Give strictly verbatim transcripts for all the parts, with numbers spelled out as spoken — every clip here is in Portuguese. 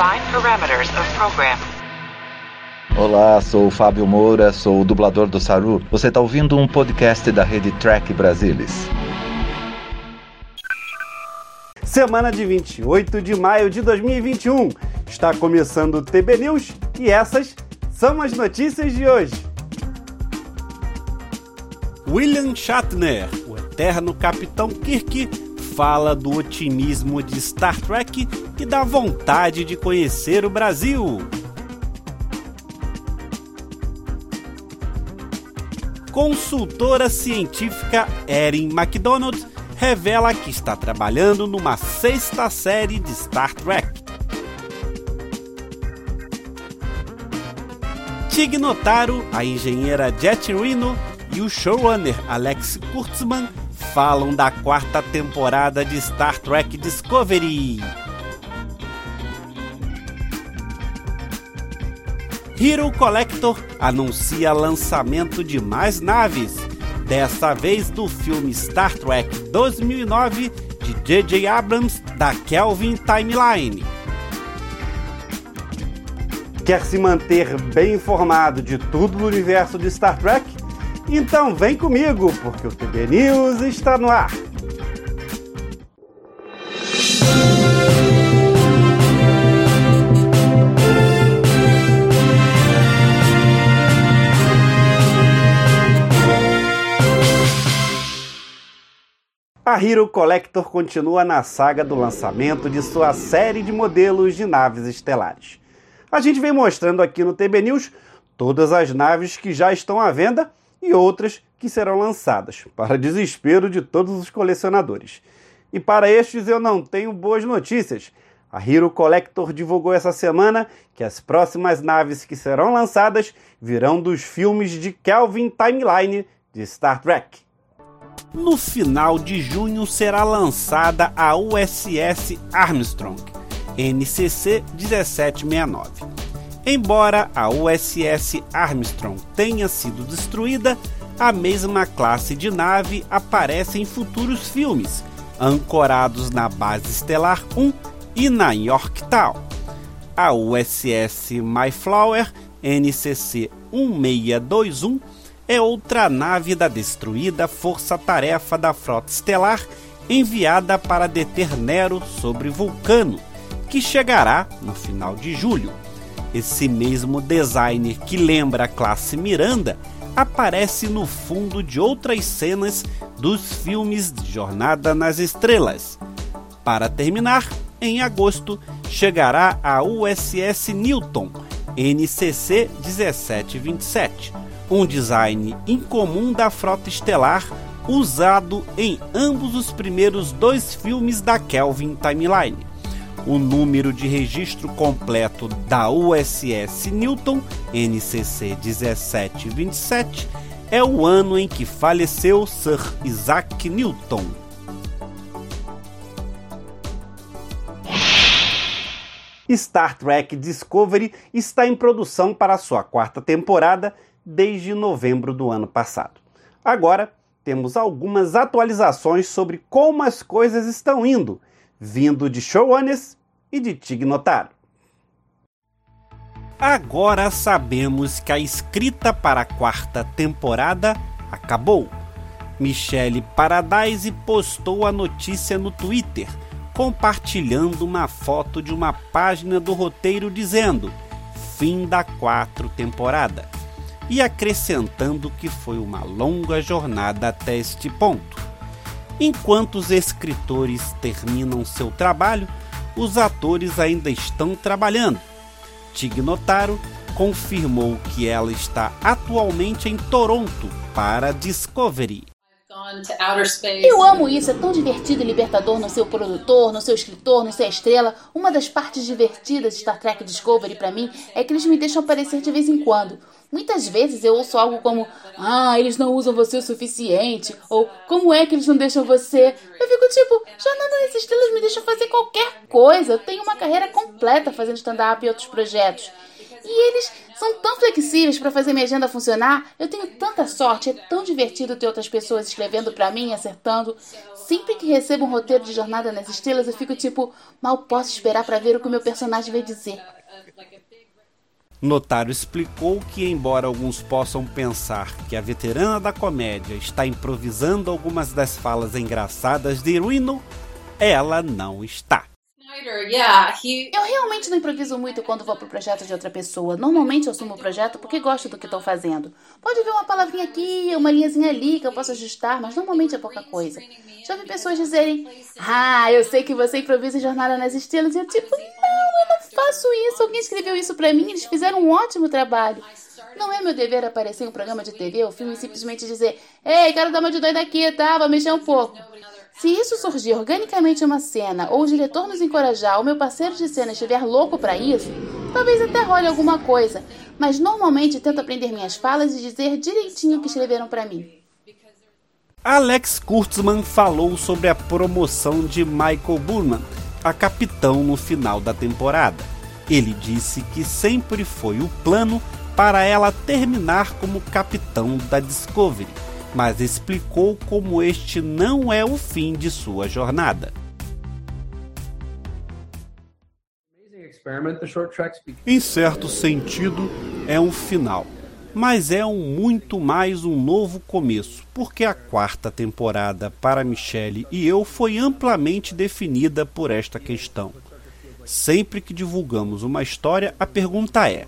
Define parameters of program. Olá, sou o Fábio Moura, sou o dublador do Saru. Você está ouvindo um podcast da Rede Track Brasilis. Semana de vinte e oito de maio de dois mil e vinte e um. Está começando o T B News e essas são as notícias de hoje. William Shatner, o eterno Capitão Kirk, fala do otimismo de Star Trek e da vontade de conhecer o Brasil. Consultora científica Erin Macdonald revela que está trabalhando numa sexta série de Star Trek. Tig Notaro, a engenheira Jet Reno e o showrunner Alex Kurtzman falam da quarta temporada de Star Trek Discovery. Hero Collector anuncia lançamento de mais naves, dessa vez do filme Star Trek dois mil e nove de J J. Abrams, da Kelvin Timeline. Quer se manter bem informado de tudo no universo de Star Trek? Então vem comigo, porque o T B News está no ar! A Hero Collector continua na saga do lançamento de sua série de modelos de naves estelares. A gente vem mostrando aqui no T B News todas as naves que já estão à venda e outras que serão lançadas, para desespero de todos os colecionadores. E para estes eu não tenho boas notícias. A Hero Collector divulgou essa semana que as próximas naves que serão lançadas virão dos filmes de Kelvin Timeline de Star Trek. No final de junho será lançada a U S S Armstrong, N C C dezessete sessenta e nove. Embora a U S S Armstrong tenha sido destruída, a mesma classe de nave aparece em futuros filmes, ancorados na Base Estelar um e na Yorktown. A U S S Mayflower, N C C dezesseis vinte e um, é outra nave da destruída Força-Tarefa da Frota Estelar enviada para deter Nero sobre Vulcano, que chegará no final de julho. Esse mesmo designer que lembra a classe Miranda aparece no fundo de outras cenas dos filmes de Jornada nas Estrelas. Para terminar, em agosto chegará a U S S Newton, N C C dezessete vinte e sete, um design incomum da Frota Estelar, usado em ambos os primeiros dois filmes da Kelvin Timeline. O número de registro completo da U S S Newton, N C C dezessete vinte e sete, é o ano em que faleceu Sir Isaac Newton. Star Trek Discovery está em produção para sua quarta temporada, desde novembro do ano passado. Agora, temos algumas atualizações sobre como as coisas estão indo, vindo de showrunners e de Tig Notaro. Agora sabemos que a escrita para a quarta temporada acabou. Michelle Paradise postou a notícia no Twitter, compartilhando uma foto de uma página do roteiro dizendo "Fim da quarta temporada", e acrescentando que foi uma longa jornada até este ponto. Enquanto os escritores terminam seu trabalho, os atores ainda estão trabalhando. Tig Notaro confirmou que ela está atualmente em Toronto para Discovery. Eu amo isso, é tão divertido e libertador no seu produtor, no seu escritor, no seu estrela. Uma das partes divertidas de Star Trek Discovery pra mim é que eles me deixam aparecer de vez em quando. Muitas vezes eu ouço algo como "Ah, eles não usam você o suficiente", ou "Como é que eles não deixam você?" Eu fico tipo, Jornada nas Estrelas me deixa fazer qualquer coisa. Eu tenho uma carreira completa fazendo stand-up e outros projetos. E eles são tão flexíveis para fazer minha agenda funcionar. Eu tenho tanta sorte, é tão divertido ter outras pessoas escrevendo para mim, acertando. Sempre que recebo um roteiro de Jornada nas Estrelas, eu fico tipo, mal posso esperar para ver o que o meu personagem vai dizer. Notaro explicou que, embora alguns possam pensar que a veterana da comédia está improvisando algumas das falas engraçadas de Reno, ela não está. Eu realmente não improviso muito quando vou pro projeto de outra pessoa. Normalmente eu assumo o projeto porque gosto do que estou fazendo. Pode ver uma palavrinha aqui, uma linhazinha ali que eu posso ajustar, mas normalmente é pouca coisa. Já vi pessoas dizerem, ah, eu sei que você improvisa em Jornada nas Estrelas. E eu tipo, não, eu não faço isso. Alguém escreveu isso pra mim, eles fizeram um ótimo trabalho. Não é meu dever aparecer em um programa de tê vê ou filme e simplesmente dizer, ei, quero dar uma de doida aqui, tá? Vou mexer um pouco. Se isso surgir organicamente em uma cena, ou o diretor nos encorajar, ou meu parceiro de cena estiver louco para isso, talvez até role alguma coisa, mas normalmente tento aprender minhas falas e dizer direitinho o que escreveram para mim. Alex Kurtzman falou sobre a promoção de Michael Burnham, a capitão no final da temporada. Ele disse que sempre foi o plano para ela terminar como capitão da Discovery, mas explicou como este não é o fim de sua jornada. Em certo sentido, é um final, mas é um muito mais um novo começo, porque a quarta temporada para Michelle e eu foi amplamente definida por esta questão. Sempre que divulgamos uma história, a pergunta é: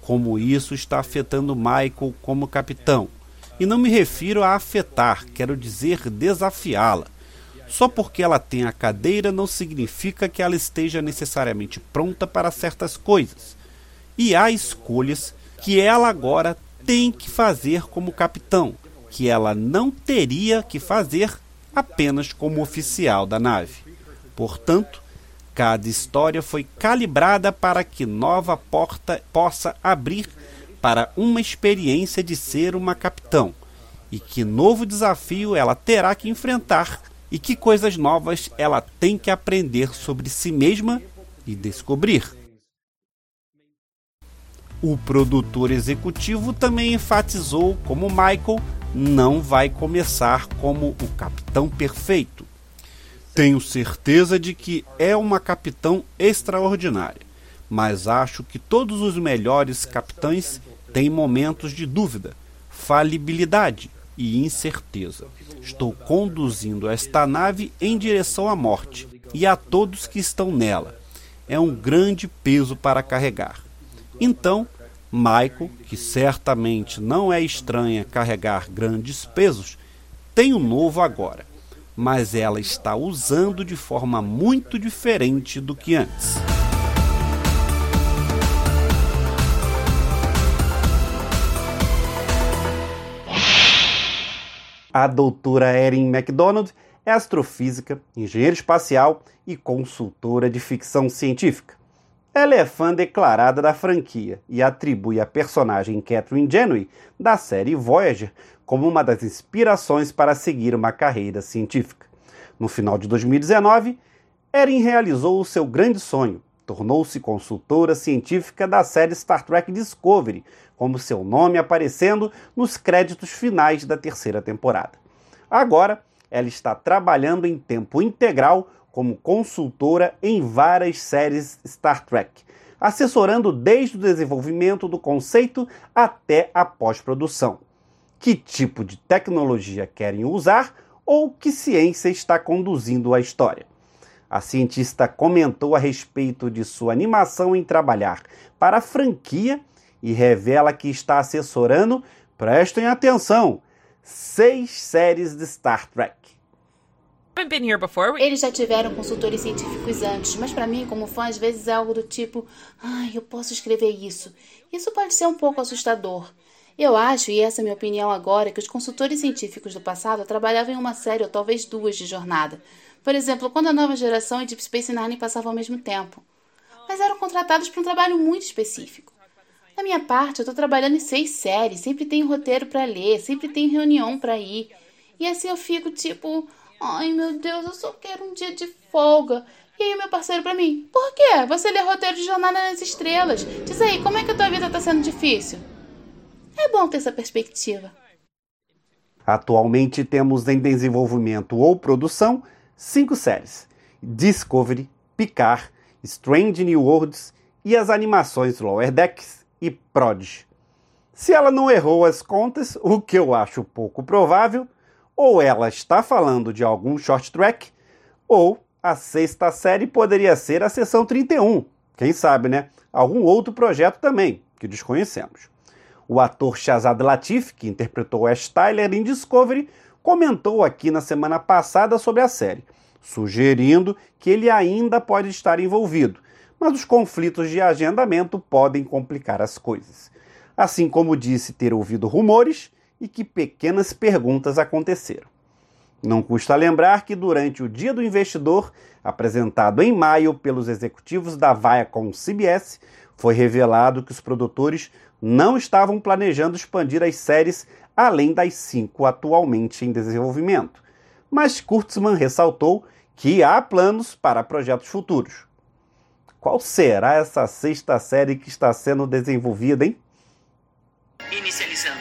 como isso está afetando Michael como capitão? E não me refiro a afetar, quero dizer desafiá-la. Só porque ela tem a cadeira não significa que ela esteja necessariamente pronta para certas coisas. E há escolhas que ela agora tem que fazer como capitão, que ela não teria que fazer apenas como oficial da nave. Portanto, cada história foi calibrada para que nova porta possa abrir para uma experiência de ser uma capitão, e que novo desafio ela terá que enfrentar, e que coisas novas ela tem que aprender sobre si mesma e descobrir. O produtor executivo também enfatizou como Michael não vai começar como o capitão perfeito. Tenho certeza de que é uma capitão extraordinária, mas acho que todos os melhores capitães têm momentos de dúvida, falibilidade e incerteza. Estou conduzindo esta nave em direção à morte e a todos que estão nela. É um grande peso para carregar. Então, Michael, que certamente não é estranha carregar grandes pesos, tem um novo agora, mas ela está usando de forma muito diferente do que antes. A doutora Erin Macdonald é astrofísica, engenheira espacial e consultora de ficção científica. Ela é fã declarada da franquia e atribui a personagem Kathryn Janeway, da série Voyager, como uma das inspirações para seguir uma carreira científica. No final de dois mil e dezenove, Erin realizou o seu grande sonho. Tornou-se consultora científica da série Star Trek Discovery, como seu nome aparecendo nos créditos finais da terceira temporada. Agora, ela está trabalhando em tempo integral como consultora em várias séries Star Trek, assessorando desde o desenvolvimento do conceito até a pós-produção. Que tipo de tecnologia querem usar ou que ciência está conduzindo a história? A cientista comentou a respeito de sua animação em trabalhar para a franquia e revela que está assessorando, prestem atenção, seis séries de Star Trek. Eles já tiveram consultores científicos antes, mas para mim, como fã, às vezes é algo do tipo, ai, eu posso escrever isso. Isso pode ser um pouco assustador. Eu acho, e essa é a minha opinião agora, que os consultores científicos do passado trabalhavam em uma série ou talvez duas de jornada. Por exemplo, quando a nova geração e Deep Space Nine passavam ao mesmo tempo. Mas eram contratados para um trabalho muito específico. Da minha parte, eu estou trabalhando em seis séries, sempre tem roteiro para ler, sempre tem reunião para ir. E assim eu fico tipo, ai meu Deus, eu só quero um dia de folga. E aí meu parceiro para mim, por quê? Você lê roteiro de Jornada nas Estrelas, de Diz aí, como é que a tua vida tá sendo difícil? É bom ter essa perspectiva. Atualmente temos em desenvolvimento ou produção cinco séries: Discovery, Picard, Strange New Worlds e as animações Lower Decks e Prodigy. Se ela não errou as contas, o que eu acho pouco provável, ou ela está falando de algum short track, ou a sexta série poderia ser a Sessão trinta e um. Quem sabe, né? Algum outro projeto também, que desconhecemos. O ator Shazad Latif, que interpretou Ash Tyler em Discovery, comentou aqui na semana passada sobre a série, sugerindo que ele ainda pode estar envolvido, mas os conflitos de agendamento podem complicar as coisas. Assim como disse ter ouvido rumores e que pequenas perguntas aconteceram. Não custa lembrar que durante o Dia do Investidor, apresentado em maio pelos executivos da ViacomCBS, foi revelado que os produtores não estavam planejando expandir as séries além das cinco atualmente em desenvolvimento, mas Kurtzman ressaltou que há planos para projetos futuros. Qual será essa sexta série que está sendo desenvolvida, hein? Inicializando.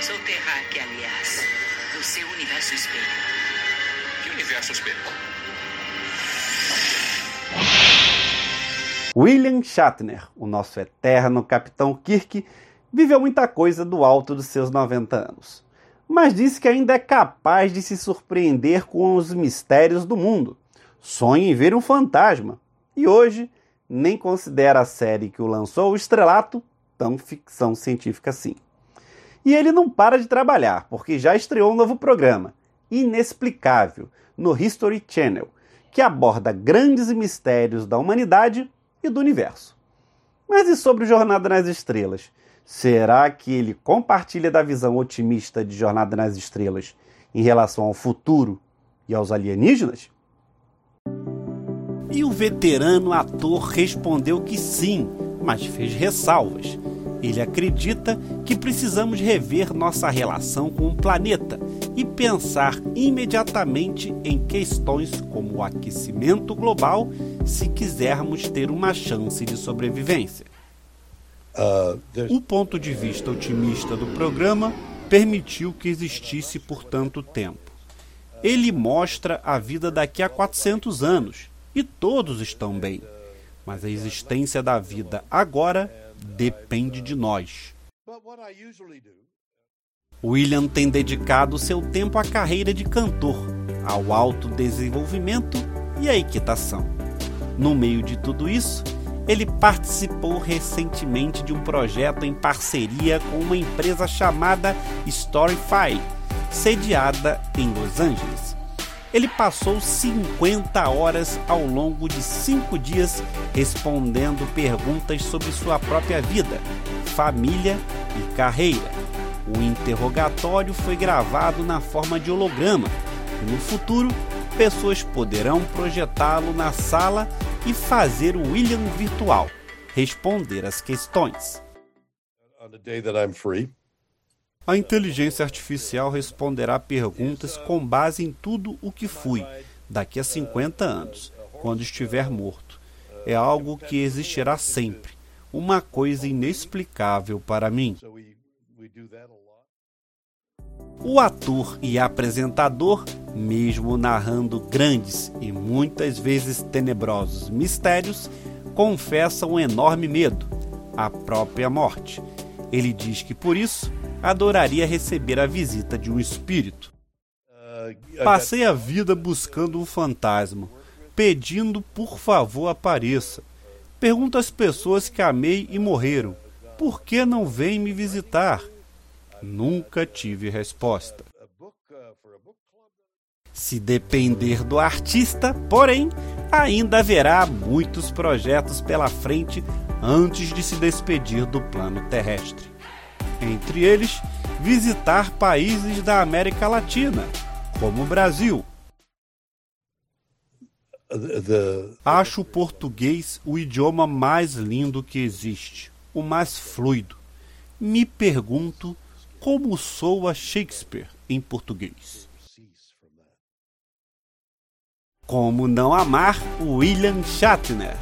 Sou Terraque, aliás, do seu universo espelho. Que universo espelho? William Shatner, o nosso eterno Capitão Kirk, viveu muita coisa do alto dos seus noventa anos, mas disse que ainda é capaz de se surpreender com os mistérios do mundo. Sonha em ver um fantasma. E hoje, nem considera a série que o lançou o estrelato tão ficção científica assim. E ele não para de trabalhar, porque já estreou um novo programa, Inexplicável, no History Channel, que aborda grandes mistérios da humanidade e do universo. Mas e sobre Jornada nas Estrelas? Será que ele compartilha da visão otimista de Jornada nas Estrelas em relação ao futuro e aos alienígenas? E o veterano ator respondeu que sim, mas fez ressalvas. Ele acredita que precisamos rever nossa relação com o planeta e pensar imediatamente em questões como o aquecimento global se quisermos ter uma chance de sobrevivência. Uh, o ponto de vista otimista do programa permitiu que existisse por tanto tempo. Ele mostra a vida daqui a quatrocentos anos e todos estão bem, mas a existência da vida agora depende de nós. William tem dedicado seu tempo à carreira de cantor, ao autodesenvolvimento e à equitação. No meio de tudo isso, ele participou recentemente de um projeto em parceria com uma empresa chamada Storyfy, sediada em Los Angeles. Ele passou cinquenta horas ao longo de cinco dias respondendo perguntas sobre sua própria vida, família e carreira. O interrogatório foi gravado na forma de holograma e no futuro pessoas poderão projetá-lo na sala e fazer o William virtual responder as questões. A inteligência artificial responderá perguntas com base em tudo o que fui daqui a cinquenta anos, quando estiver morto. É algo que existirá sempre, uma coisa inexplicável para mim. O ator e apresentador, mesmo narrando grandes e muitas vezes tenebrosos mistérios, confessa um enorme medo, a própria morte. Ele diz que, por isso, adoraria receber a visita de um espírito. Passei a vida buscando um fantasma, pedindo, por favor, apareça. Pergunto às pessoas que amei e morreram, por que não vêm me visitar? Nunca tive resposta. Se depender do artista, porém, ainda haverá muitos projetos pela frente antes de se despedir do plano terrestre. Entre eles, visitar países da América Latina, como o Brasil. Acho o português o idioma mais lindo que existe, o mais fluido. Me pergunto como soa Shakespeare em português. Como não amar William Shatner?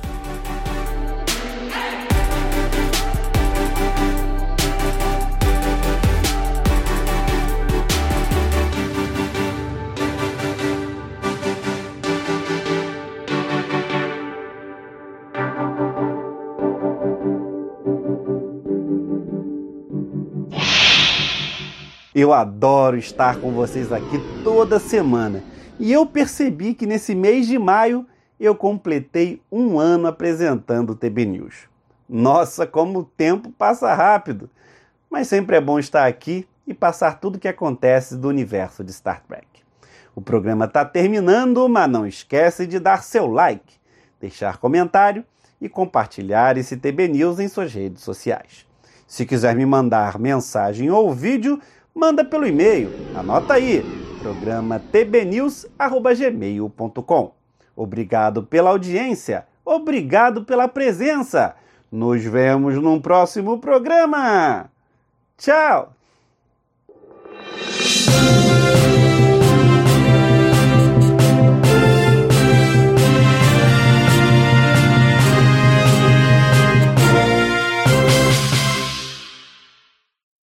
Eu adoro estar com vocês aqui toda semana. E eu percebi que nesse mês de maio eu completei um ano apresentando o T B News. Nossa, como o tempo passa rápido! Mas sempre é bom estar aqui e passar tudo o que acontece do universo de Star Trek. O programa está terminando, mas não esquece de dar seu like, deixar comentário e compartilhar esse T B News em suas redes sociais. Se quiser me mandar mensagem ou vídeo, manda pelo e-mail, anota aí, programa tbnews arroba gmail ponto com. Obrigado pela audiência, obrigado pela presença. Nos vemos num próximo programa. Tchau!